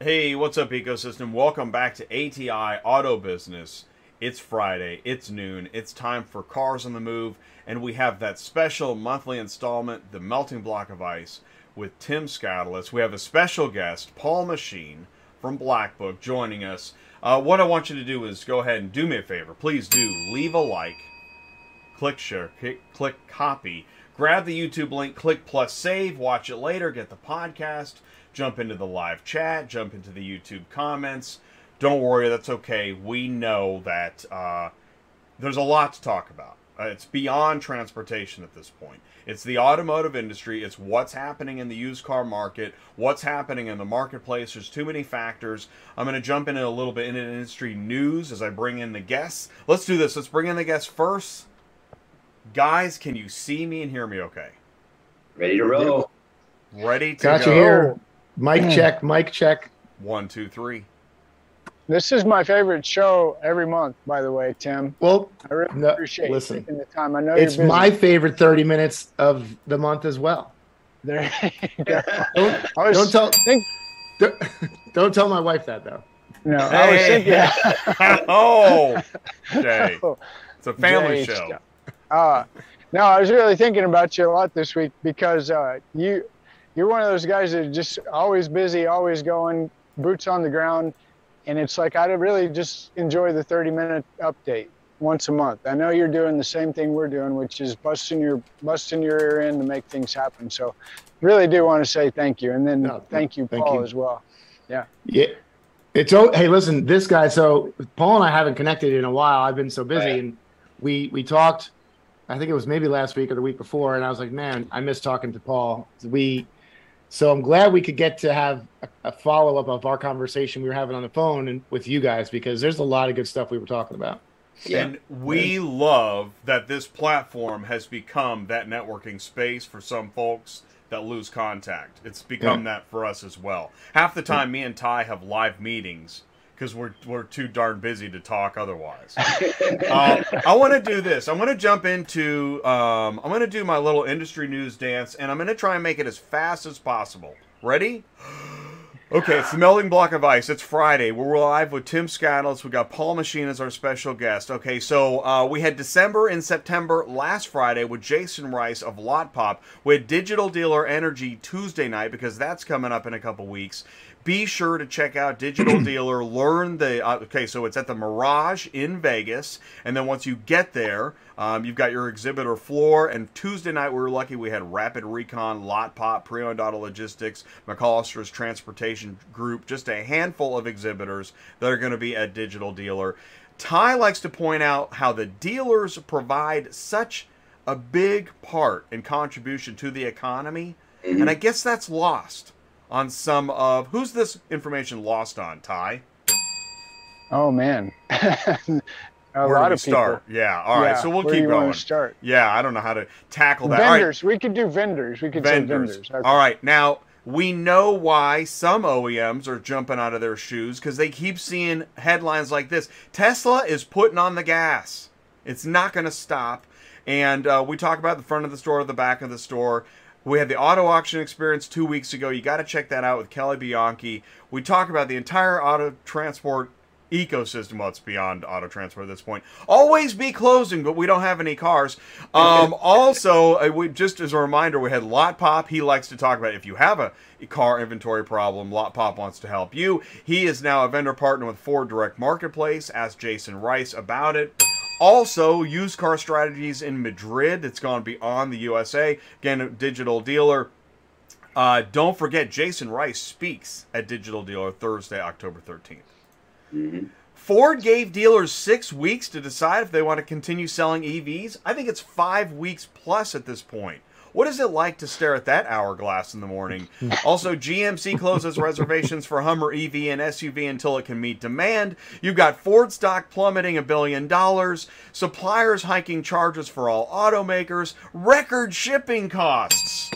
Hey, what's up, ecosystem? Welcome back to ATI Auto Business. It's Friday, it's noon, it's time for Cars on the Move, and we have that special monthly installment, The Melting Block of Ice, with Tim Skatelis. We have a special guest, Paul Machine from Blackbook, joining us. What I want you to do is go ahead and do me a favor. Please do leave a like, click share, click copy, grab the YouTube link, click plus save, watch it later, get the podcast, jump into the live chat, jump into the YouTube comments. Don't worry, that's okay. We know that there's a lot to talk about. It's beyond transportation at this point. It's the automotive industry. It's what's happening in the used car market, what's happening in the marketplace. There's too many factors. I'm going to jump into a little bit into industry news as I bring in the guests. Let's do this. Let's bring in the guests first. Guys, can you see me and hear me okay? Ready to roll. Ready to go. Got you here. Mic check, mic check. 1, 2, 3. This is my favorite show every month, by the way, Tim. Well, I really appreciate you taking the time. I know it's you're busy. My favorite 30 minutes of the month as well. There you go. Don't tell my wife that, though. No. Hey. I was thinking, yeah. Oh, Jay. It's a family show. No, I was really thinking about you a lot this week because you're one of those guys that are just always busy, always going, boots on the ground. And it's like, I really just enjoy the 30-minute update once a month. I know you're doing the same thing we're doing, which is busting your ear in to make things happen. So really do want to say thank you. And then thank you, Paul, as well. Yeah. Yeah. It's, oh, hey, listen, this guy, so Paul and I haven't connected in a while. I've been so busy. Right. And we talked, I think it was maybe last week or the week before. And I was like, man, I miss talking to Paul. So I'm glad we could get to have a follow-up of our conversation we were having on the phone and with you guys, because there's a lot of good stuff we were talking about. Yeah. And we love that this platform has become that networking space for some folks that lose contact. It's become that for us as well. Half the time, me and Ty have live meetings because we're too darn busy to talk otherwise. I want to do this. I'm going to jump into, I'm going to do my little industry news dance, and I'm going to try and make it as fast as possible. Ready? Okay, it's the Melting Block of Ice. It's Friday. We're live with Tim Skatelis. We got Paul Machine as our special guest. Okay, so we had December and September last Friday with Jason Rice of Lot Pop. We had Digital Dealer Energy Tuesday night because that's coming up in a couple weeks. Be sure to check out Digital Dealer. Learn the okay, so it's at the Mirage in Vegas, and then once you get there, you've got your exhibitor floor. And Tuesday night, we were lucky; we had Rapid Recon, Lot Pop, Pre-Owned Auto Logistics, McAllister's Transportation Group, just a handful of exhibitors that are going to be at Digital Dealer. Ty likes to point out how the dealers provide such a big part and contribution to the economy, and I guess that's lost on some of... Who's this information lost on, Ty? Oh, man. a lot of people. Yeah, all right, so we'll keep going. Start? Yeah, I don't know how to tackle that. Vendors, right. We could do vendors. We could say vendors. Okay. All right, now, we know why some OEMs are jumping out of their shoes because they keep seeing headlines like this. Tesla is putting on the gas. It's not going to stop. And we talk about the front of the store, the back of the store. We had the auto auction experience 2 weeks ago. You got to check that out with Kelly Bianchi. We talk about the entire auto transport ecosystem. Well, it's beyond auto transport at this point. Always be closing, but we don't have any cars. Also, we, just as a reminder, we had Lot Pop. He likes to talk about if you have a car inventory problem, Lot Pop wants to help you. He is now a vendor partner with Ford Direct Marketplace. Ask Jason Rice about it. Also, used car strategies in Madrid. It's gone beyond the USA. Again, a Digital Dealer. Don't forget, Jason Rice speaks at Digital Dealer Thursday, October 13th. Ford gave dealers 6 weeks to decide if they want to continue selling EVs. I think it's 5 weeks plus at this point. What is it like to stare at that hourglass in the morning? Also, GMC closes reservations for Hummer EV and SUV until it can meet demand. You've got Ford stock plummeting $1 billion. Suppliers hiking charges for all automakers. Record shipping costs.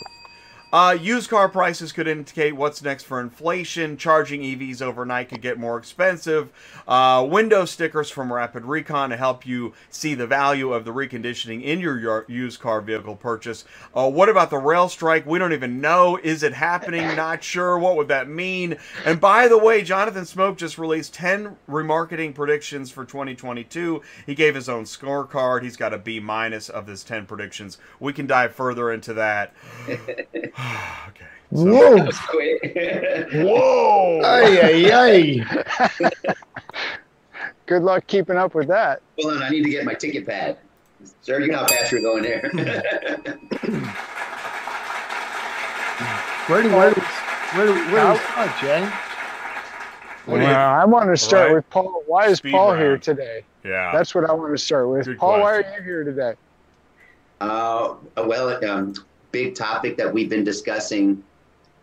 Used car prices could indicate what's next for inflation. Charging EVs overnight could get more expensive. Window stickers from Rapid Recon to help you see the value of the reconditioning in your used car vehicle purchase. What about the rail strike? We don't even know. Is it happening? Not sure. What would that mean? And by the way, Jonathan Smoke just released 10 remarketing predictions for 2022. He gave his own scorecard. He's got a B- of his 10 predictions. We can dive further into that. Okay. So. Whoa! That was quick. Whoa! Ay, ay, ay. Good luck keeping up with that. Hold on, I need to get my ticket pad. Sir, you know how fast you're going there. Where do we start, Jay? I want to start with Paul. Why is Paul here today? Yeah, that's what I want to start with. Good Paul, question. Why are you here today? Big topic that we've been discussing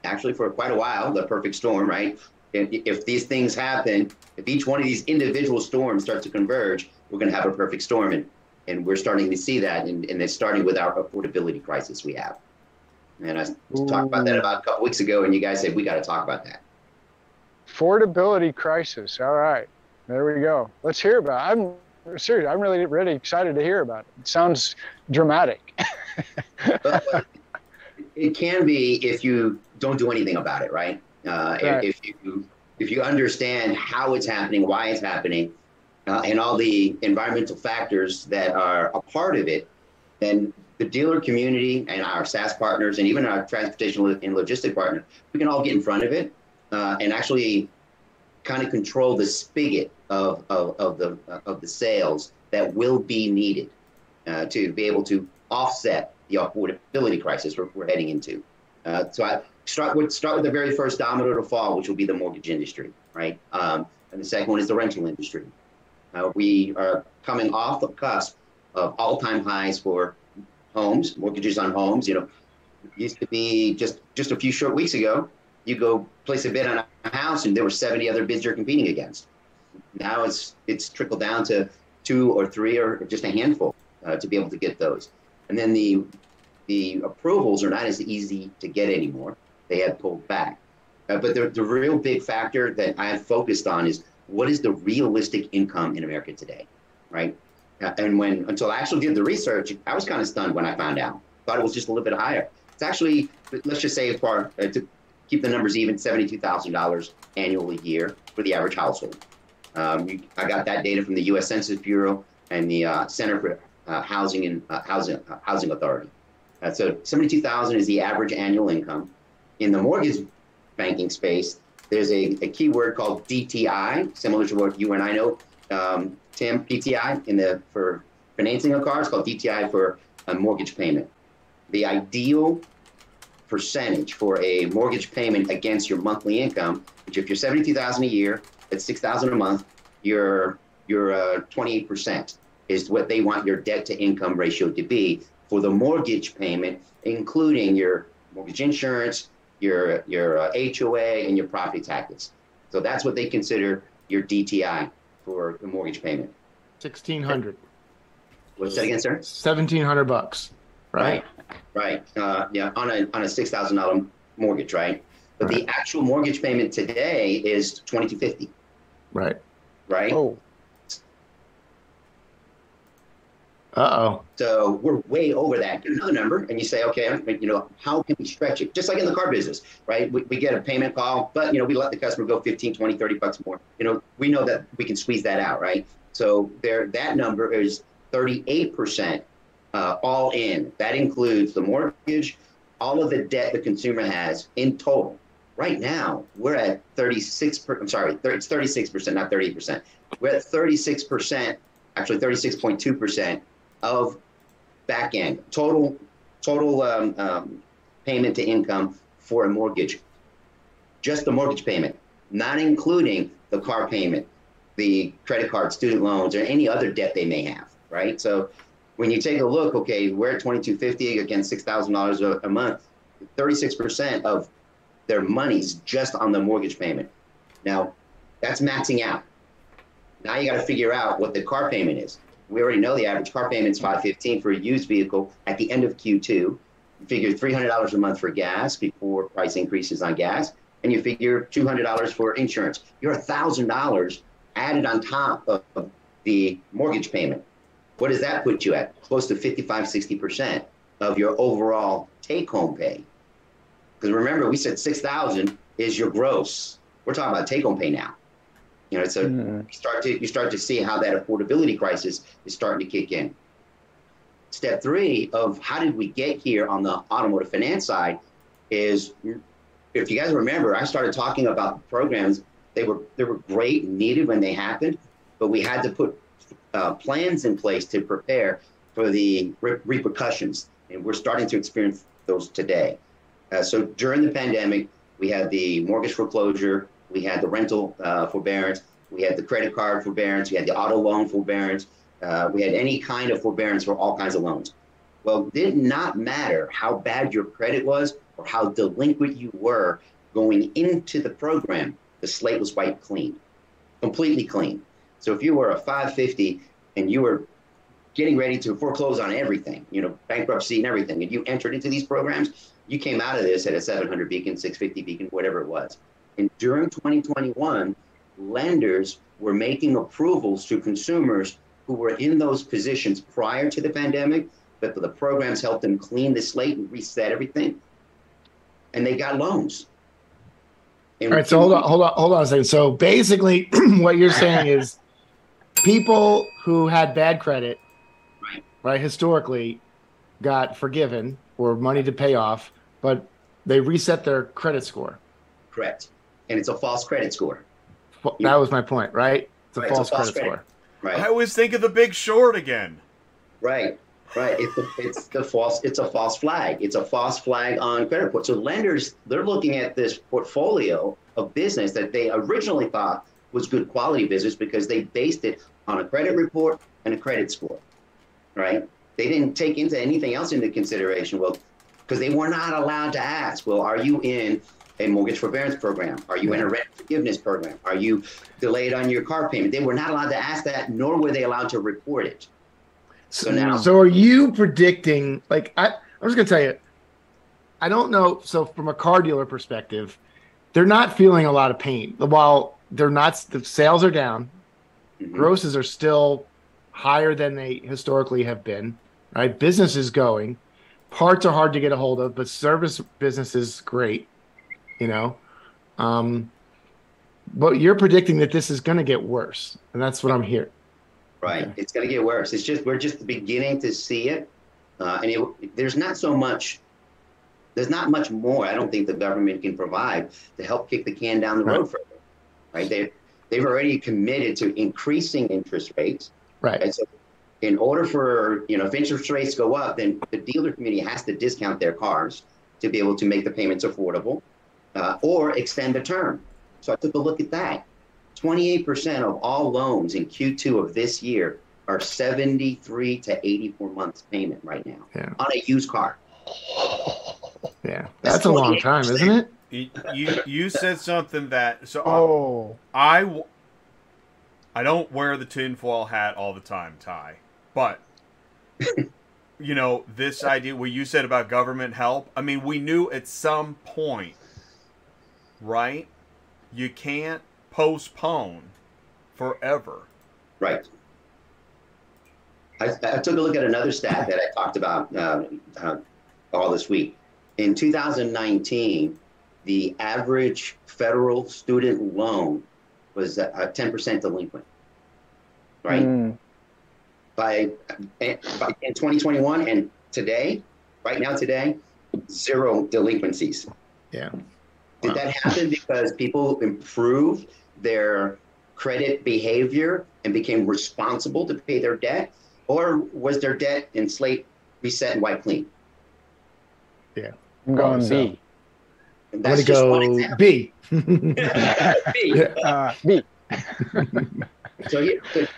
actually for quite a while, the perfect storm, right? And if these things happen, if each one of these individual storms starts to converge, we're going to have a perfect storm. And we're starting to see that. And it's starting with our affordability crisis we have. And I talked about that about a couple weeks ago, and you guys said, we got to talk about that. Affordability crisis. All right. There we go. Let's hear about it. I'm serious. I'm really, really excited to hear about it. It sounds dramatic. It can be if you don't do anything about it, right? If you understand how it's happening, why it's happening, and all the environmental factors that are a part of it, then the dealer community and our SaaS partners and even our transportation and logistic partners, we can all get in front of it and actually kind of control the spigot of the sales that will be needed to be able to offset the affordability crisis we're heading into. So I start with the very first domino to fall, which will be the mortgage industry, right? And the second one is the rental industry. We are coming off the cusp of all-time highs for homes, mortgages on homes. You know, it used to be just a few short weeks ago, you go place a bid on a house and there were 70 other bids you're competing against. Now it's trickled down to 2 or 3 or just a handful to be able to get those. And then the approvals are not as easy to get anymore. They have pulled back. But the real big factor that I have focused on is what is the realistic income in America today, right? And until I actually did the research, I was kind of stunned when I found out. Thought it was just a little bit higher. It's actually, let's just say to keep the numbers even, $72,000 annual a year for the average household. I got that data from the U.S. Census Bureau and the Center for Housing and Housing Authority. So $72,000 is the average annual income. In the mortgage banking space, there's a key word called DTI, similar to what you and I know, Tim, PTI for financing a car. It's called DTI for a mortgage payment. The ideal percentage for a mortgage payment against your monthly income, which if you're $72,000 a year, that's $6,000 a month, you're 28%. Is what they want your debt to income ratio to be for the mortgage payment, including your mortgage insurance, your HOA, and your property taxes. So that's what they consider your DTI for the mortgage payment. $1,600. What's that again, sir? $1,700, right? Right. Yeah, on a $6,000 mortgage, right? But the actual mortgage payment today is $2,250. Right. Oh. Uh-oh. So we're way over that. Get another number and you say, okay, how can we stretch it? Just like in the car business, right? We get a payment call, but, we let the customer go $15, $20, $30 more. We know that we can squeeze that out, right? So that number is 38% all in. That includes the mortgage, all of the debt the consumer has in total. Right now, we're at 36%, not 38%. We're at 36%, actually 36.2%. of back end total payment to income for a mortgage, just the mortgage payment, not including the car payment, the credit card, student loans, or any other debt they may have, right? So when you take a look, okay, we're at $2,250 against $6,000 a month. 36% of their money's just on the mortgage payment. Now that's maxing out. Now you got to figure out what the car payment is. We already know the average car payment is $515 for a used vehicle at the end of Q2. figure $300 a month for gas before price increases on gas, and you figure $200 for insurance. You're $1,000 added on top of the mortgage payment. What does that put you at? Close to 55, 60% of your overall take-home pay. Because remember, we said $6,000 is your gross. We're talking about take-home pay now. You know, so you start to see how that affordability crisis is starting to kick in. Step three of how did we get here on the automotive finance side is, if you guys remember, I started talking about programs. They were great and needed when they happened, but we had to put plans in place to prepare for the repercussions, and we're starting to experience those today. So during the pandemic, we had the mortgage foreclosure, we had the rental forbearance, we had the credit card forbearance, we had the auto loan forbearance, we had any kind of forbearance for all kinds of loans. Well, it did not matter how bad your credit was or how delinquent you were going into the program, the slate was wiped clean, completely clean. So if you were a 550 and you were getting ready to foreclose on everything, you know, bankruptcy and everything, and you entered into these programs, you came out of this at a 700 beacon, 650 beacon, whatever it was. And during 2021, lenders were making approvals to consumers who were in those positions prior to the pandemic, but the programs helped them clean the slate and reset everything, and they got loans. And all right, so hold on a second. So basically what you're saying is people who had bad credit, right, historically got forgiven or money to pay off, but they reset their credit score. Correct. And it's a false credit score. Well, that was my point, right? It's a false credit score. Right. I always think of The Big Short again. Right. It's a false flag. It's a false flag on credit report. So lenders, they're looking at this portfolio of business that they originally thought was good quality business because they based it on a credit report and a credit score, right? They didn't take anything else into consideration. Well, because they were not allowed to ask, well, are you in a mortgage forbearance program? Are you in a rent forgiveness program? Are you delayed on your car payment? They were not allowed to ask that, nor were they allowed to report it. So are you predicting, like, I'm just going to tell you, I don't know. So from a car dealer perspective, they're not feeling a lot of pain. While they're not, the sales are down, grosses are still higher than they historically have been, right? Business is going, parts are hard to get a hold of, but service business is great, you know? But you're predicting that this is going to get worse, and that's what I'm hearing. Right. Okay. It's going to get worse. It's just, we're just beginning to see it. There's not much more I don't think the government can provide to help kick the can down the road further. Right. They've already committed to increasing interest rates. Right. And so in order for, you know, if interest rates go up, then the dealer community has to discount their cars to be able to make the payments affordable or extend the term. So I took a look at that. 28% of all loans in Q2 of this year are 73 to 84 months payment right now on a used car. Yeah, that's a long time, isn't it? You said something that, so I don't wear the tinfoil hat all the time, Ty, but you know, this idea what you said about government help, I mean, we knew at some point, right? You can't postpone forever. Right. I took a look at another stat that I talked about all this week. In 2019, the average federal student loan was 10% delinquent, right? By in 2021 and today, right now today, zero delinquencies. Yeah. Did that happen because people improved their credit behavior and became responsible to pay their debt? Or was their debt and slate reset and wiped clean? Yeah. I'm going B. I'm going to go B. B. So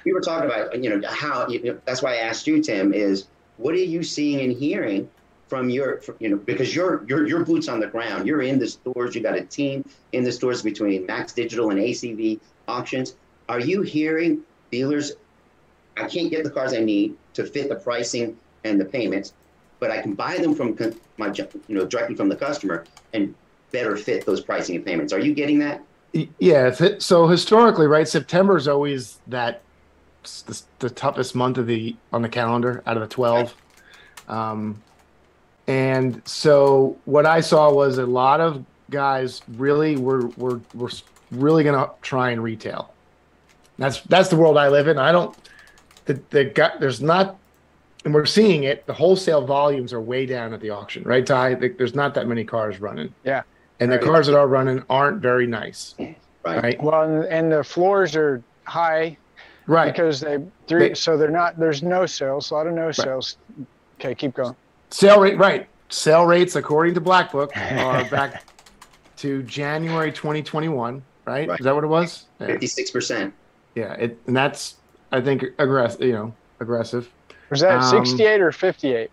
we were talking about, you know, how, you know, that's why I asked you, Tim, is what are you seeing and hearing from your, you know, because your boots on the ground, you're in the stores, you got a team in the stores between Max Digital and ACV Auctions. Are you hearing dealers, I can't get the cars I need to fit the pricing and the payments, but I can buy them from my, directly from the customer and better fit those pricing and payments. Are you getting that? Yeah. So historically, right, September is always the toughest month of on the calendar out of the 12. And so what I saw was a lot of guys really were really going to try and retail. That's the world I live in. I don't. There's not, and we're seeing it. The wholesale volumes are way down at the auction, right, Ty? There's not that many cars running. Yeah, and the cars that are running aren't very nice. Right. Well, and the floors are high, right? Because there's no sales, a lot of no sales. Right. Okay, keep going. Sale rate, right? Sale rates, according to Blackbook, are back to January 2021. Right? Is that what it was? 56%. Yeah, and that's, I think, aggressive. Was that 68 or 58?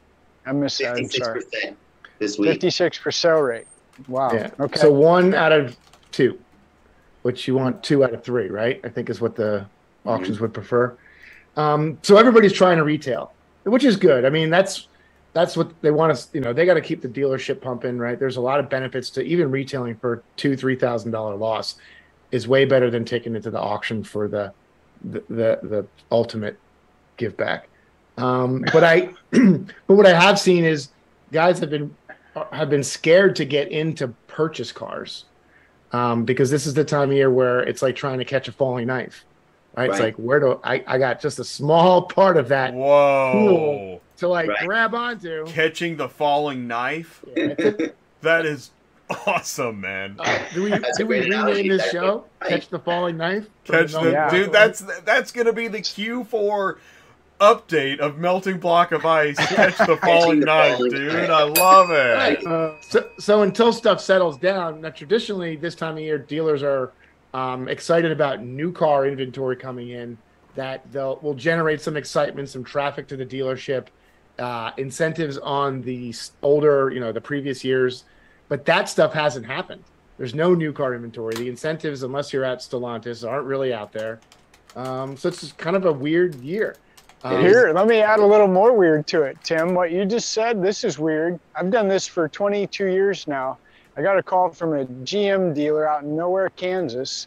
I missed that. 56% this week. 56% rate. Wow. Yeah. Okay. So 1 out of 2, which you want 2 out of 3, right? I think is what the auctions would prefer. So everybody's trying to retail, which is good. I mean, that's what they want to. They got to keep the dealership pumping, right? There's a lot of benefits to even retailing for $2,000-$3,000 loss, is way better than taking it to the auction for the ultimate give back. But what I have seen is guys have been scared to get into purchase cars, because this is the time of year where it's like trying to catch a falling knife, right? It's like, where do I got just a small part of that pool to grab onto. Catching the falling knife. Yeah. That is awesome, man. Do we rename this show? Catch the falling knife. Catch the dude. That's gonna be the Q4 update of Melting Block of Ice. Catch the falling knife, dude. I love it. Right. So until stuff settles down, now traditionally this time of year dealers are excited about new car inventory coming in that will generate some excitement, some traffic to the dealership, incentives on the older, the previous years. But that stuff hasn't happened. There's no new car inventory. The incentives, unless you're at Stellantis, aren't really out there. So it's just kind of a weird year. Here, let me add a little more weird to it, Tim. What you just said, this is weird. I've done this for 22 years now. I got a call from a GM dealer out in Nowhere, Kansas.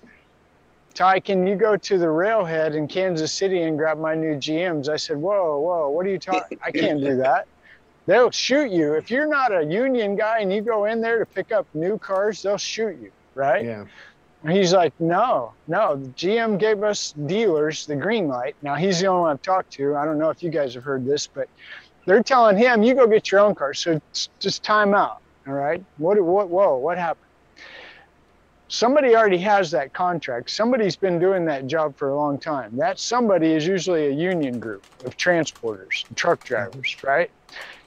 Ty, can you go to the railhead in Kansas City and grab my new GMs? I said, whoa, what are you talking? I can't do that. They'll shoot you. If you're not a union guy and you go in there to pick up new cars, they'll shoot you, right? Yeah. And he's like, no. The GM gave us dealers the green light. Now, he's the only one I've talked to. I don't know if you guys have heard this, but they're telling him, you go get your own car. So just time out, all right? What happened? Somebody already has that contract. Somebody's been doing that job for a long time. That somebody is usually a union group of transporters, truck drivers, right?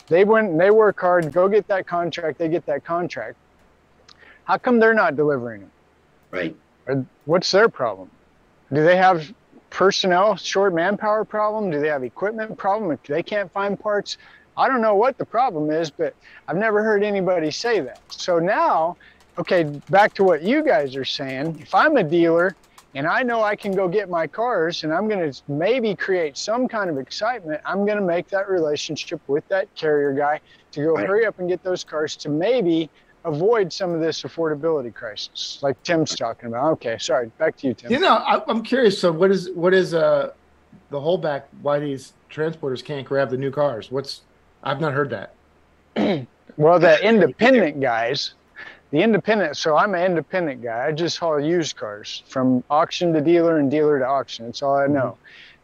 They went and they work hard, go get that contract, they get that contract. How come they're not delivering them? Right. What's their problem? Do they have personnel, short manpower problem? Do they have equipment problem? They can't find parts? I don't know what the problem is, but I've never heard anybody say that. So now, okay, back to what you guys are saying. If I'm a dealer and I know I can go get my cars and I'm going to maybe create some kind of excitement, I'm going to make that relationship with that carrier guy to go hurry up and get those cars to maybe avoid some of this affordability crisis like Tim's talking about. Okay, sorry, back to you, Tim. I'm curious. So what is the holdback, why these transporters can't grab the new cars? I've not heard that. Well, so I'm an independent guy. I just haul used cars from auction to dealer and dealer to auction. That's all I know.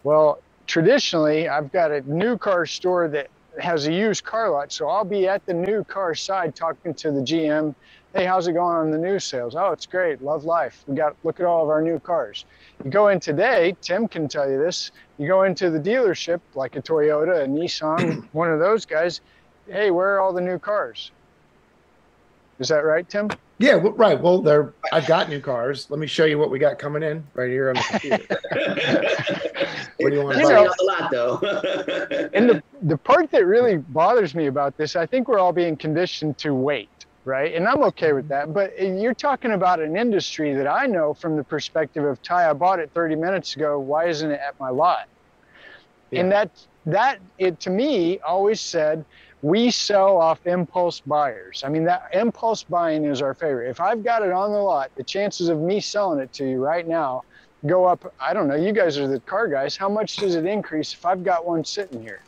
Well, traditionally, I've got a new car store that has a used car lot. So I'll be at the new car side talking to the GM. Hey, how's it going on the new sales? Oh, it's great. Love life. Look at all of our new cars. You go in today, Tim can tell you this. You go into the dealership, like a Toyota, a Nissan, one of those guys. Hey, where are all the new cars? Is that right, Tim? Yeah, right. Well, I've got new cars. Let me show you what we got coming in right here on the computer. What do you want to buy? A lot, though. And the part that really bothers me about this, I think we're all being conditioned to wait, right? And I'm okay with that. But you're talking about an industry that I know from the perspective of, Ty, I bought it 30 minutes ago. Why isn't it at my lot? Yeah. And that, to me, always said, We sell off impulse buyers. I mean, that impulse buying is our favorite. If I've got it on the lot, the chances of me selling it to you right now go up. I don't know. You guys are the car guys. How much does it increase if I've got one sitting here?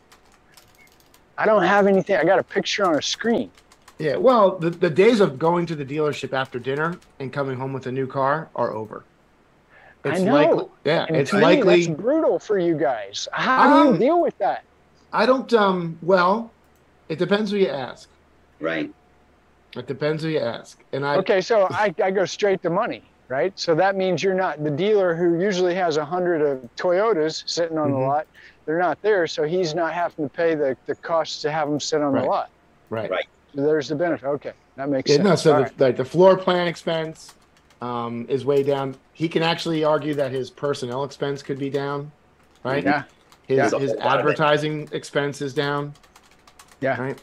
I don't have anything. I got a picture on a screen. Yeah. Well, the days of going to the dealership after dinner and coming home with a new car are over. It's I know. Likely, yeah. And it's likely. It's brutal for you guys. How do you deal with that? I don't. Well. It depends who you ask. Right. It depends who you ask. And okay, so I go straight to money, right? So that means you're not the dealer who usually has 100 of Toyotas sitting on mm-hmm. the lot. They're not there, so he's not having to pay the costs to have them sit on right. the lot. Right. Right. So there's the benefit. Okay, that makes sense. No, so right. like the floor plan expense is way down. He can actually argue that his personnel expense could be down, right? Yeah. His advertising expense is down. Yeah. Right.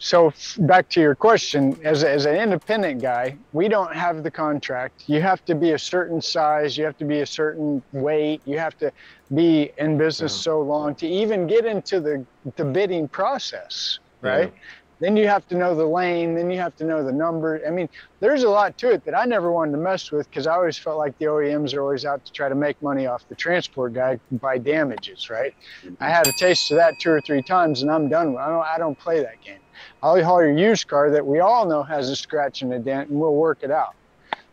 So back to your question, as an independent guy, we don't have the contract. You have to be a certain size. You have to be a certain weight. You have to be in business yeah. so long to even get into the bidding process, right? Yeah. Then you have to know the lane. Then you have to know the number. I mean, there's a lot to it that I never wanted to mess with because I always felt like the OEMs are always out to try to make money off the transport guy by damages, right? I had a taste of that 2 or 3 times, and I'm done with it. I don't play that game. I'll haul your used car that we all know has a scratch and a dent, and we'll work it out.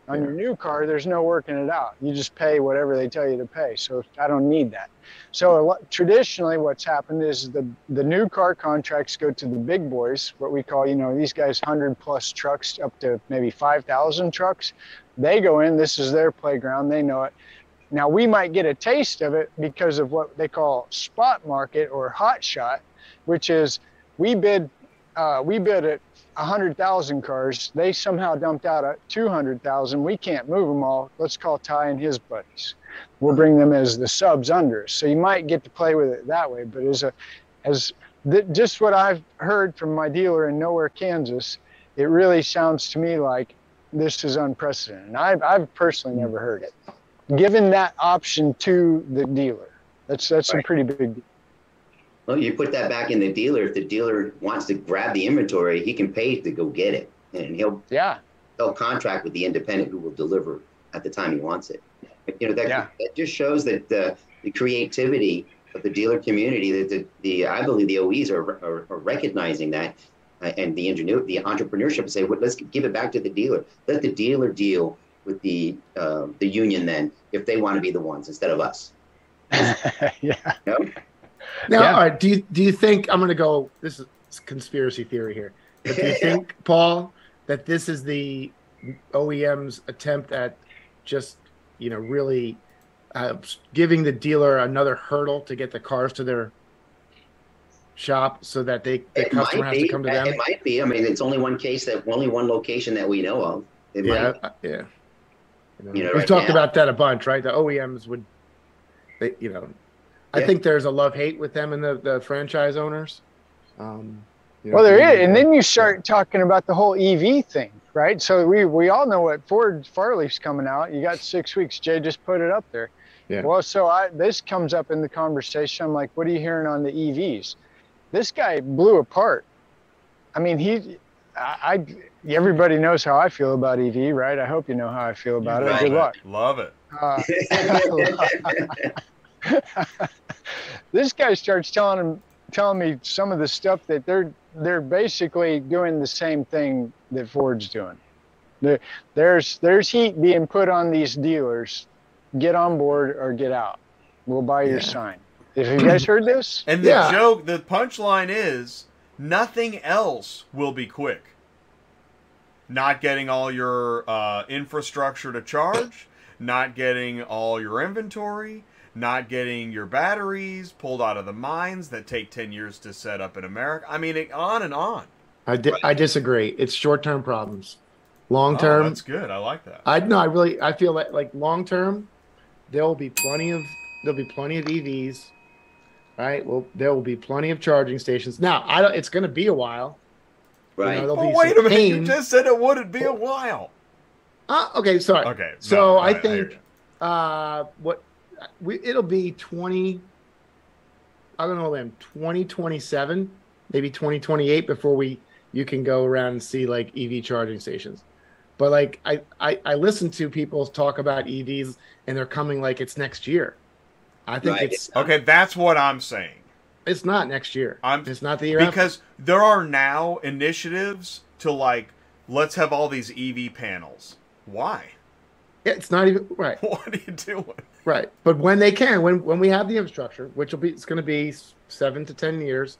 On your new car, there's no working it out. You just pay whatever they tell you to pay. So I don't need that. So traditionally what's happened is the new car contracts go to the big boys, what we call, you know, these guys 100 plus trucks up to maybe 5,000 trucks. They go in, this is their playground, they know it. Now we might get a taste of it because of what they call spot market or hot shot, which is we bid at 100,000 cars, they somehow dumped out 200,000. We can't move them all. Let's call Ty and his buddies. We'll bring them as the subs under. So you might get to play with it that way. But just what I've heard from my dealer in Nowhere, Kansas, it really sounds to me like this is unprecedented. And I've personally never heard it. Given that option to the dealer, that's right. a pretty big. Well, you put that back in the dealer. If the dealer wants to grab the inventory, he can pay to go get it. And he'll contract with the independent who will deliver at the time he wants it. You know, that just shows that the creativity of the dealer community, that I believe the OEs are recognizing that and the ingenuity, the entrepreneurship, say, well, let's give it back to the dealer. Let the dealer deal with the union then, if they want to be the ones instead of us. Yeah. You know? Now, all right, do you think, I'm going to go, this is conspiracy theory here, but do you think, Paul, that this is the OEM's attempt at just, you know, really giving the dealer another hurdle to get the cars to their shop so that the customer has to come to them? It might be. I mean, it's only one case, only one location that we know of. It might. Yeah. You know, we've talked about that a bunch, right? The OEMs would, I think there's a love-hate with them and the franchise owners. Well, there is. And then you start talking about the whole EV thing, right? So we all know what Ford Farleaf's coming out. You got 6 weeks. Jay just put it up there. Yeah. Well, so this comes up in the conversation. I'm like, what are you hearing on the EVs? This guy blew apart. I mean, everybody knows how I feel about EV, right? I hope you know how I feel about it. Good luck. Love it. This guy starts telling me some of the stuff that they're basically doing the same thing that Ford's doing. There's heat being put on these dealers. Get on board or get out. We'll buy your sign. Have you guys heard this? And the joke, the punchline is nothing else will be quick. Not getting all your infrastructure to charge. Not getting all your inventory. Not getting your batteries pulled out of the mines that take 10 years to set up in America. I mean, on and on. I disagree. It's short-term problems. Long-term. Oh, that's good. I like that. I feel like long-term, there'll be plenty of EVs, right? Well, there will be plenty of charging stations. Now, it's going to be a while. Right. You know, wait a minute. You just said it wouldn't be a while. Okay. Sorry. Okay. So no, I think it'll be 2027 maybe 2028 before you can go around and see like EV charging stations. But like I listen to people talk about EVs and they're coming like it's next year. I think it's okay. That's what I'm saying. It's not next year. It's not the year because after. There are now initiatives to like let's have all these EV panels. Why? It's not even right. What are you doing? Right, but when they can, when we have the infrastructure, which will be it's going to be 7 to 10 years,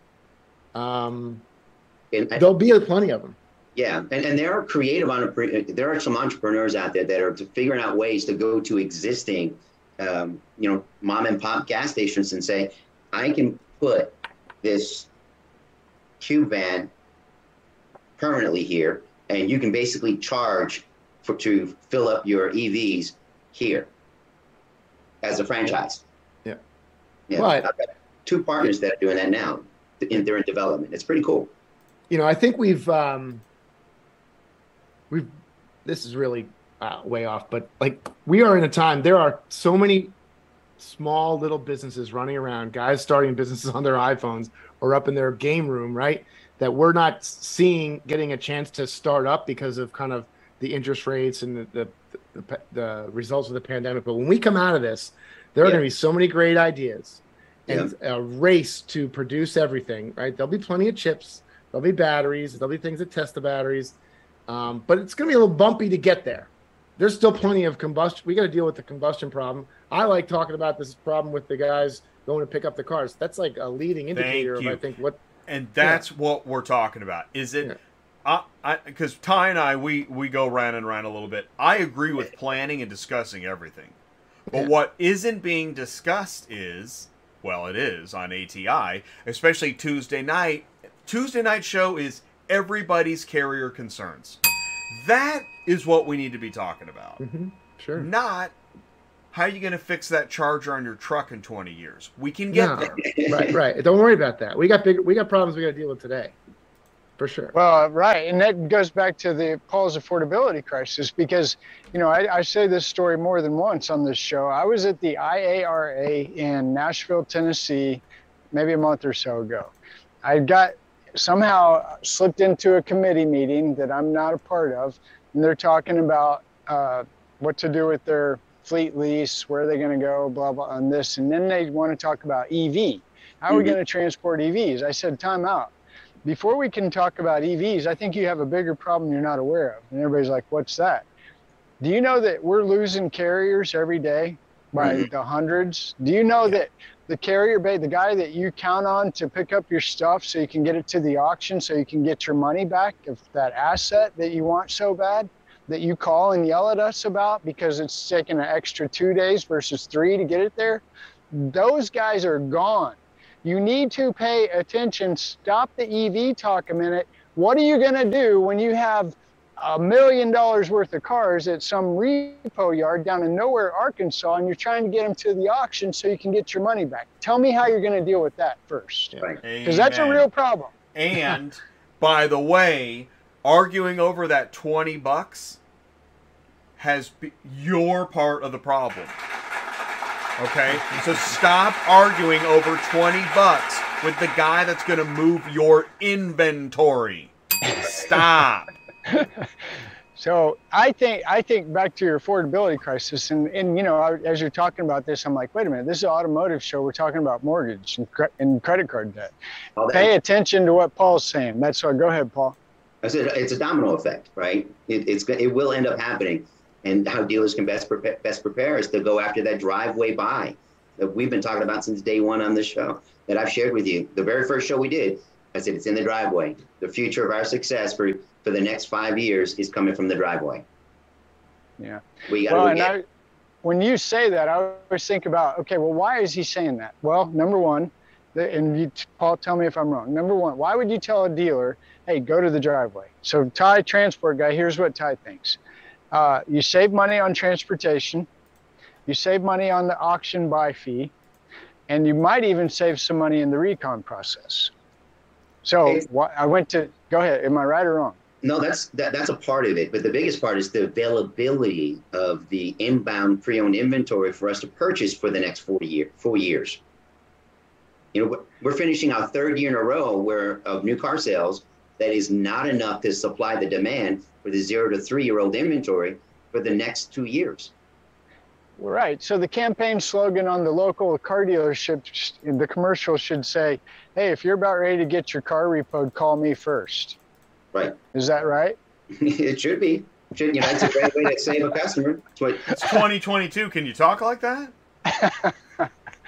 there'll be plenty of them. Yeah, and there are creative there are some entrepreneurs out there that are figuring out ways to go to existing, you know, mom and pop gas stations and say, I can put this cube van permanently here, and you can basically charge to fill up your EVs here as a franchise. Yeah, yeah. But, I've got two partners that are doing that now. They're in development. It's pretty cool. You know, I think we've this is really way off, but like we are in a time, there are so many small little businesses running around, guys starting businesses on their iPhones or up in their game room, right? That we're not seeing getting a chance to start up because of kind of the interest rates and the results of the pandemic. But when we come out of this, there are going to be so many great ideas and a race to produce everything, right? There'll be plenty of chips. There'll be batteries. There'll be things that test the batteries. But it's going to be a little bumpy to get there. There's still plenty of combustion. We got to deal with the combustion problem. I like talking about this problem with the guys going to pick up the cars. That's like a leading indicator of, I think, what. And that's what we're talking about. Is it? Yeah. Because Ty and I, we go round and round a little bit. I agree with planning and discussing everything. But what isn't being discussed is, well, it is on ATI, especially Tuesday night. Tuesday night show is everybody's carrier concerns. That is what we need to be talking about. Mm-hmm. Sure. Not how are you going to fix that charger on your truck in 20 years. We can get there. Right. Don't worry about that. We got problems we got to deal with today. For sure. Well, right. And that goes back to the Paul's affordability crisis because, you know, I say this story more than once on this show. I was at the IARA in Nashville, Tennessee, maybe a month or so ago. I got somehow slipped into a committee meeting that I'm not a part of, and they're talking about what to do with their fleet lease, where they're going to go, blah, blah, on this. And then they want to talk about EV. How are we going to transport EVs? I said, time out. Before we can talk about EVs, I think you have a bigger problem you're not aware of. And everybody's like, what's that? Do you know that we're losing carriers every day by the hundreds? Do you know that the carrier bay, the guy that you count on to pick up your stuff so you can get it to the auction so you can get your money back of that asset that you want so bad, that you call and yell at us about because it's taking an extra 2 days versus 3 to get it there? Those guys are gone. You need to pay attention. Stop the EV talk a minute. What are you going to do when you have $1 million worth of cars at some repo yard down in nowhere, Arkansas, and you're trying to get them to the auction so you can get your money back? Tell me how you're going to deal with that first. Because that's a real problem. And, by the way, arguing over that 20 bucks has been your part of the problem. Okay, so stop arguing over 20 bucks with the guy that's going to move your inventory. Stop. So I think back to your affordability crisis, and you know, as you're talking about this, I'm like, wait a minute, this is an automotive show. We're talking about mortgage and credit card debt. Pay attention to what Paul's saying. That's why. Go ahead, Paul. I said it's a domino effect, right? It will end up happening. And how dealers can best prepare is to go after that driveway buy that we've been talking about since day one on this show that I've shared with you. The very first show we did, I said, it's in the driveway. The future of our success for the next 5 years is coming from the driveway. Yeah. We got to get it. When you say that, I always think about, okay, well, why is he saying that? Well, number one, Paul, tell me if I'm wrong. Number one, why would you tell a dealer, hey, go to the driveway? So Ty, transport guy, here's what Ty thinks. You save money on transportation, you save money on the auction buy fee, and you might even save some money in the recon process. So go ahead. Am I right or wrong? No, that's a part of it. But the biggest part is the availability of the inbound pre-owned inventory for us to purchase for the next 4 years. You know, we're finishing our third year in a row where of new car sales that is not enough to supply the demand for the 0 to 3-year-old inventory for the next 2 years. Right. So the campaign slogan on the local car dealership, the commercial should say, hey, if you're about ready to get your car repoed, call me first. Right. Is that right? It should be. You know, that's a great way to save a customer. It's 2022. Can you talk like that?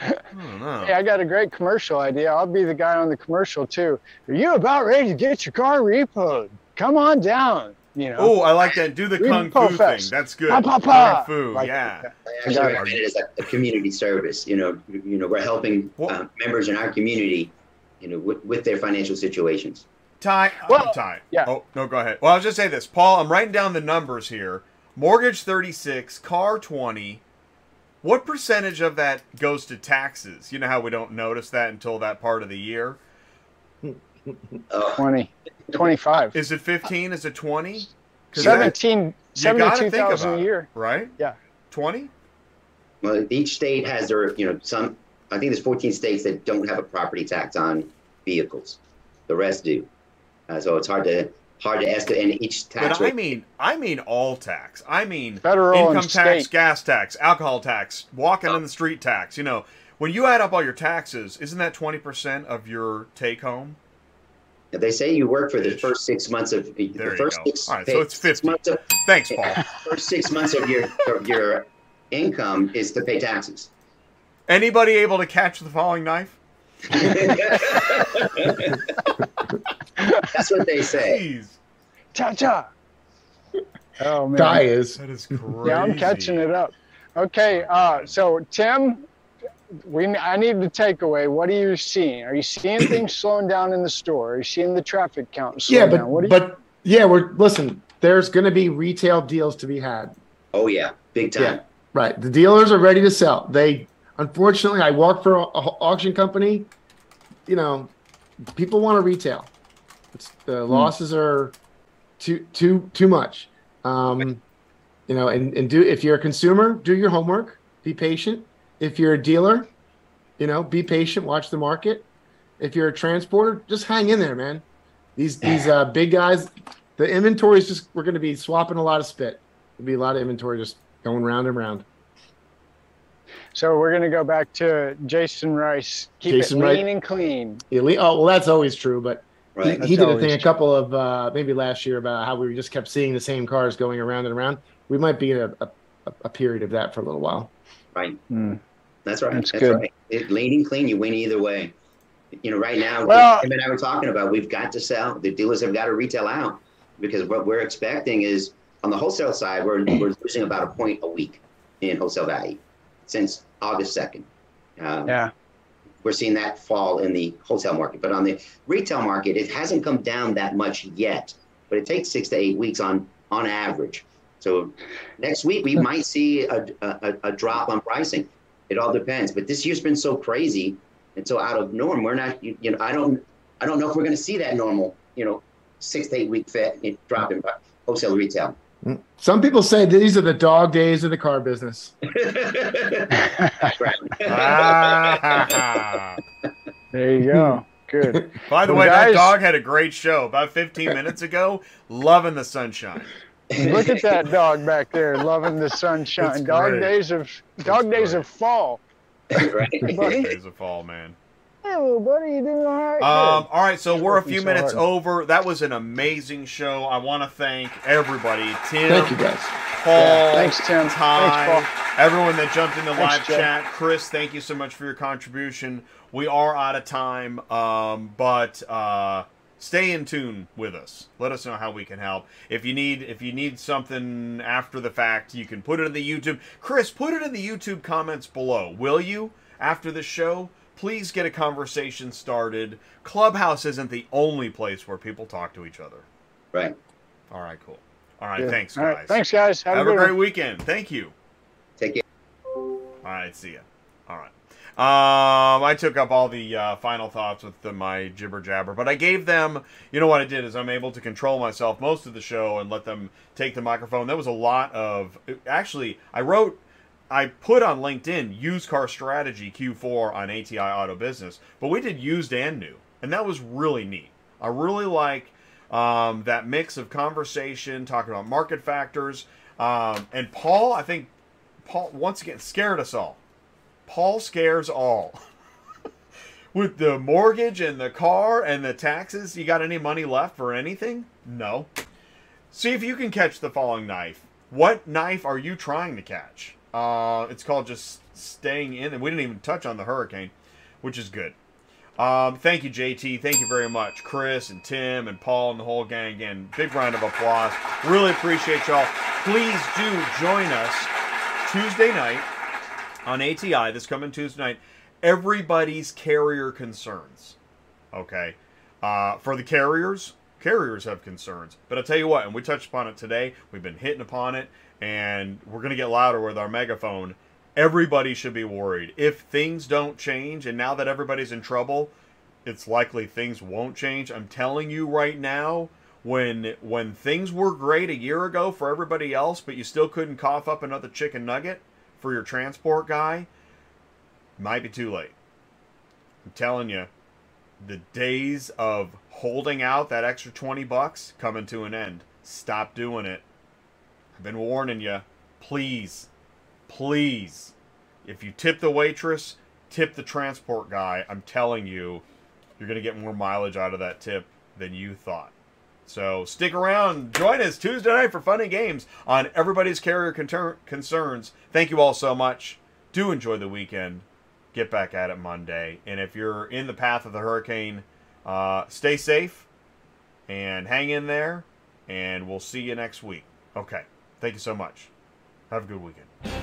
Oh, no. Hey, I got a great commercial idea. I'll be the guy on the commercial, too. Are you about ready to get your car repoed? Come on down. You know? Oh, I like that. Do the Kung Fu thing. That's good. Kung Fu, like, yeah. I actually recommend it as a community service. You know, we're helping members in our community, you know, with their financial situations. Ty, yeah. Oh, no, go ahead. Well, I was just saying this. Paul, I'm writing down the numbers here. Mortgage 36, car 20. What percentage of that goes to taxes? You know how we don't notice that until that part of the year? 20. 25. Is it 15? Is it 20? 72,000 a year. Right? Yeah. 20? Well, each state has their, you know, some, I think there's 14 states that don't have a property tax on vehicles. The rest do. So it's hard to estimate. And each tax rate. I mean all tax. I mean federal income tax, state. Gas tax, alcohol tax, walking on the street tax. You know, when you add up all your taxes, isn't that 20% of your take home? They say you work for the first 6 months of the first 6 months of, thanks, Paul. First 6 months of your income is to pay taxes. Anybody able to catch the falling knife? That's what they say. Cha cha. Oh man, that is crazy. Yeah, I'm catching it up. Okay, so Tim. I need the takeaway. What are you seeing? Are you seeing things slowing down in the store? Are you seeing the traffic count slow down? Listen, there's going to be retail deals to be had. Oh, yeah. Big time. Yeah, right. The dealers are ready to sell. They, unfortunately, I work for an auction company. You know, people want to retail. It's, the losses are too much. You know, and if you're a consumer, do your homework. Be patient. If you're a dealer, you know, be patient, watch the market. If you're a transporter, just hang in there, man. These big guys, the inventory is just, we're going to be swapping a lot of spit. There'll be a lot of inventory just going round and round. So we're going to go back to Jason Rice. Keep it lean and clean. Oh, well, that's always true. But right. He did a thing a couple of, maybe last year, about how we just kept seeing the same cars going around and around. We might be in a period of that for a little while. Right. That's right. That's good. Right. Lean and clean, you win either way. You know, right now, Tim and I were talking about, we've got to sell. The dealers have got to retail out, because what we're expecting is, on the wholesale side, we're losing about a point a week in wholesale value since August 2nd. We're seeing that fall in the wholesale market. But on the retail market, it hasn't come down that much yet, but it takes 6 to 8 weeks on average. So next week, we might see a drop on pricing. It all depends, but this year's been so crazy and so out of norm. We're not, you know, I don't know if we're going to see that normal, you know, 6 to 8 week drop in wholesale retail. Some people say these are the dog days of the car business. There you go. Good. By the way, guys, that dog had a great show about 15 minutes ago. Loving the sunshine. Look at that dog back there, loving the sunshine. It's dog great. Days of dog it's days great. Of fall. Right. Dog days of fall, man. Hey, little buddy, you doing all right? All right, so we're a few minutes over. That was an amazing show. I want to thank everybody. Tim. Thank you, guys. Paul. Yeah. Thanks, Tim. Ty. Thanks, Paul. Everyone that jumped in the live chat. Chris, thank you so much for your contribution. We are out of time, but... stay in tune with us. Let us know how we can help. If you need something after the fact, you can put it in the YouTube. Chris, put it in the YouTube comments below. Will you? After the show, please get a conversation started. Clubhouse isn't the only place where people talk to each other. Right. All right, cool. All right, thanks, guys. Right. Thanks, guys. Have a great weekend. Thank you. Take care. All right, see ya. All right. I took up all the final thoughts with my jibber jabber, but I gave them, you know what I did is I'm able to control myself most of the show and let them take the microphone. There was a lot of, actually, I wrote I put on LinkedIn used car strategy Q4 on ATI Auto Business, but we did used and new, and that was really neat. I really like that mix of conversation, talking about market factors, and Paul, I think, Paul once again scared us all. Paul scares all. With the mortgage and the car and the taxes, you got any money left for anything? No. See if you can catch the falling knife. What knife are you trying to catch? It's called just staying in, and we didn't even touch on the hurricane, which is good. Thank you, JT. Thank you very much, Chris and Tim and Paul and the whole gang. Again, big round of applause. Really appreciate y'all. Please do join us Tuesday night on ATI, this coming Tuesday night. Everybody's carrier concerns, okay? For the carriers have concerns. But I'll tell you what, and we touched upon it today. We've been hitting upon it, and we're going to get louder with our megaphone. Everybody should be worried. If things don't change, and now that everybody's in trouble, it's likely things won't change. I'm telling you right now, when things were great a year ago for everybody else, but you still couldn't cough up another chicken nugget for your transport guy, might be too late. I'm telling you, the days of holding out that extra 20 bucks coming to an end. Stop doing it. I've been warning you. Please, please, if you tip the waitress, tip the transport guy. I'm telling you, you're going to get more mileage out of that tip than you thought. So stick around. Join us Tuesday night for fun and games on Everybody's Carrier Concerns. Thank you all so much. Do enjoy the weekend. Get back at it Monday. And if you're in the path of the hurricane, stay safe and hang in there. And we'll see you next week. Okay. Thank you so much. Have a good weekend.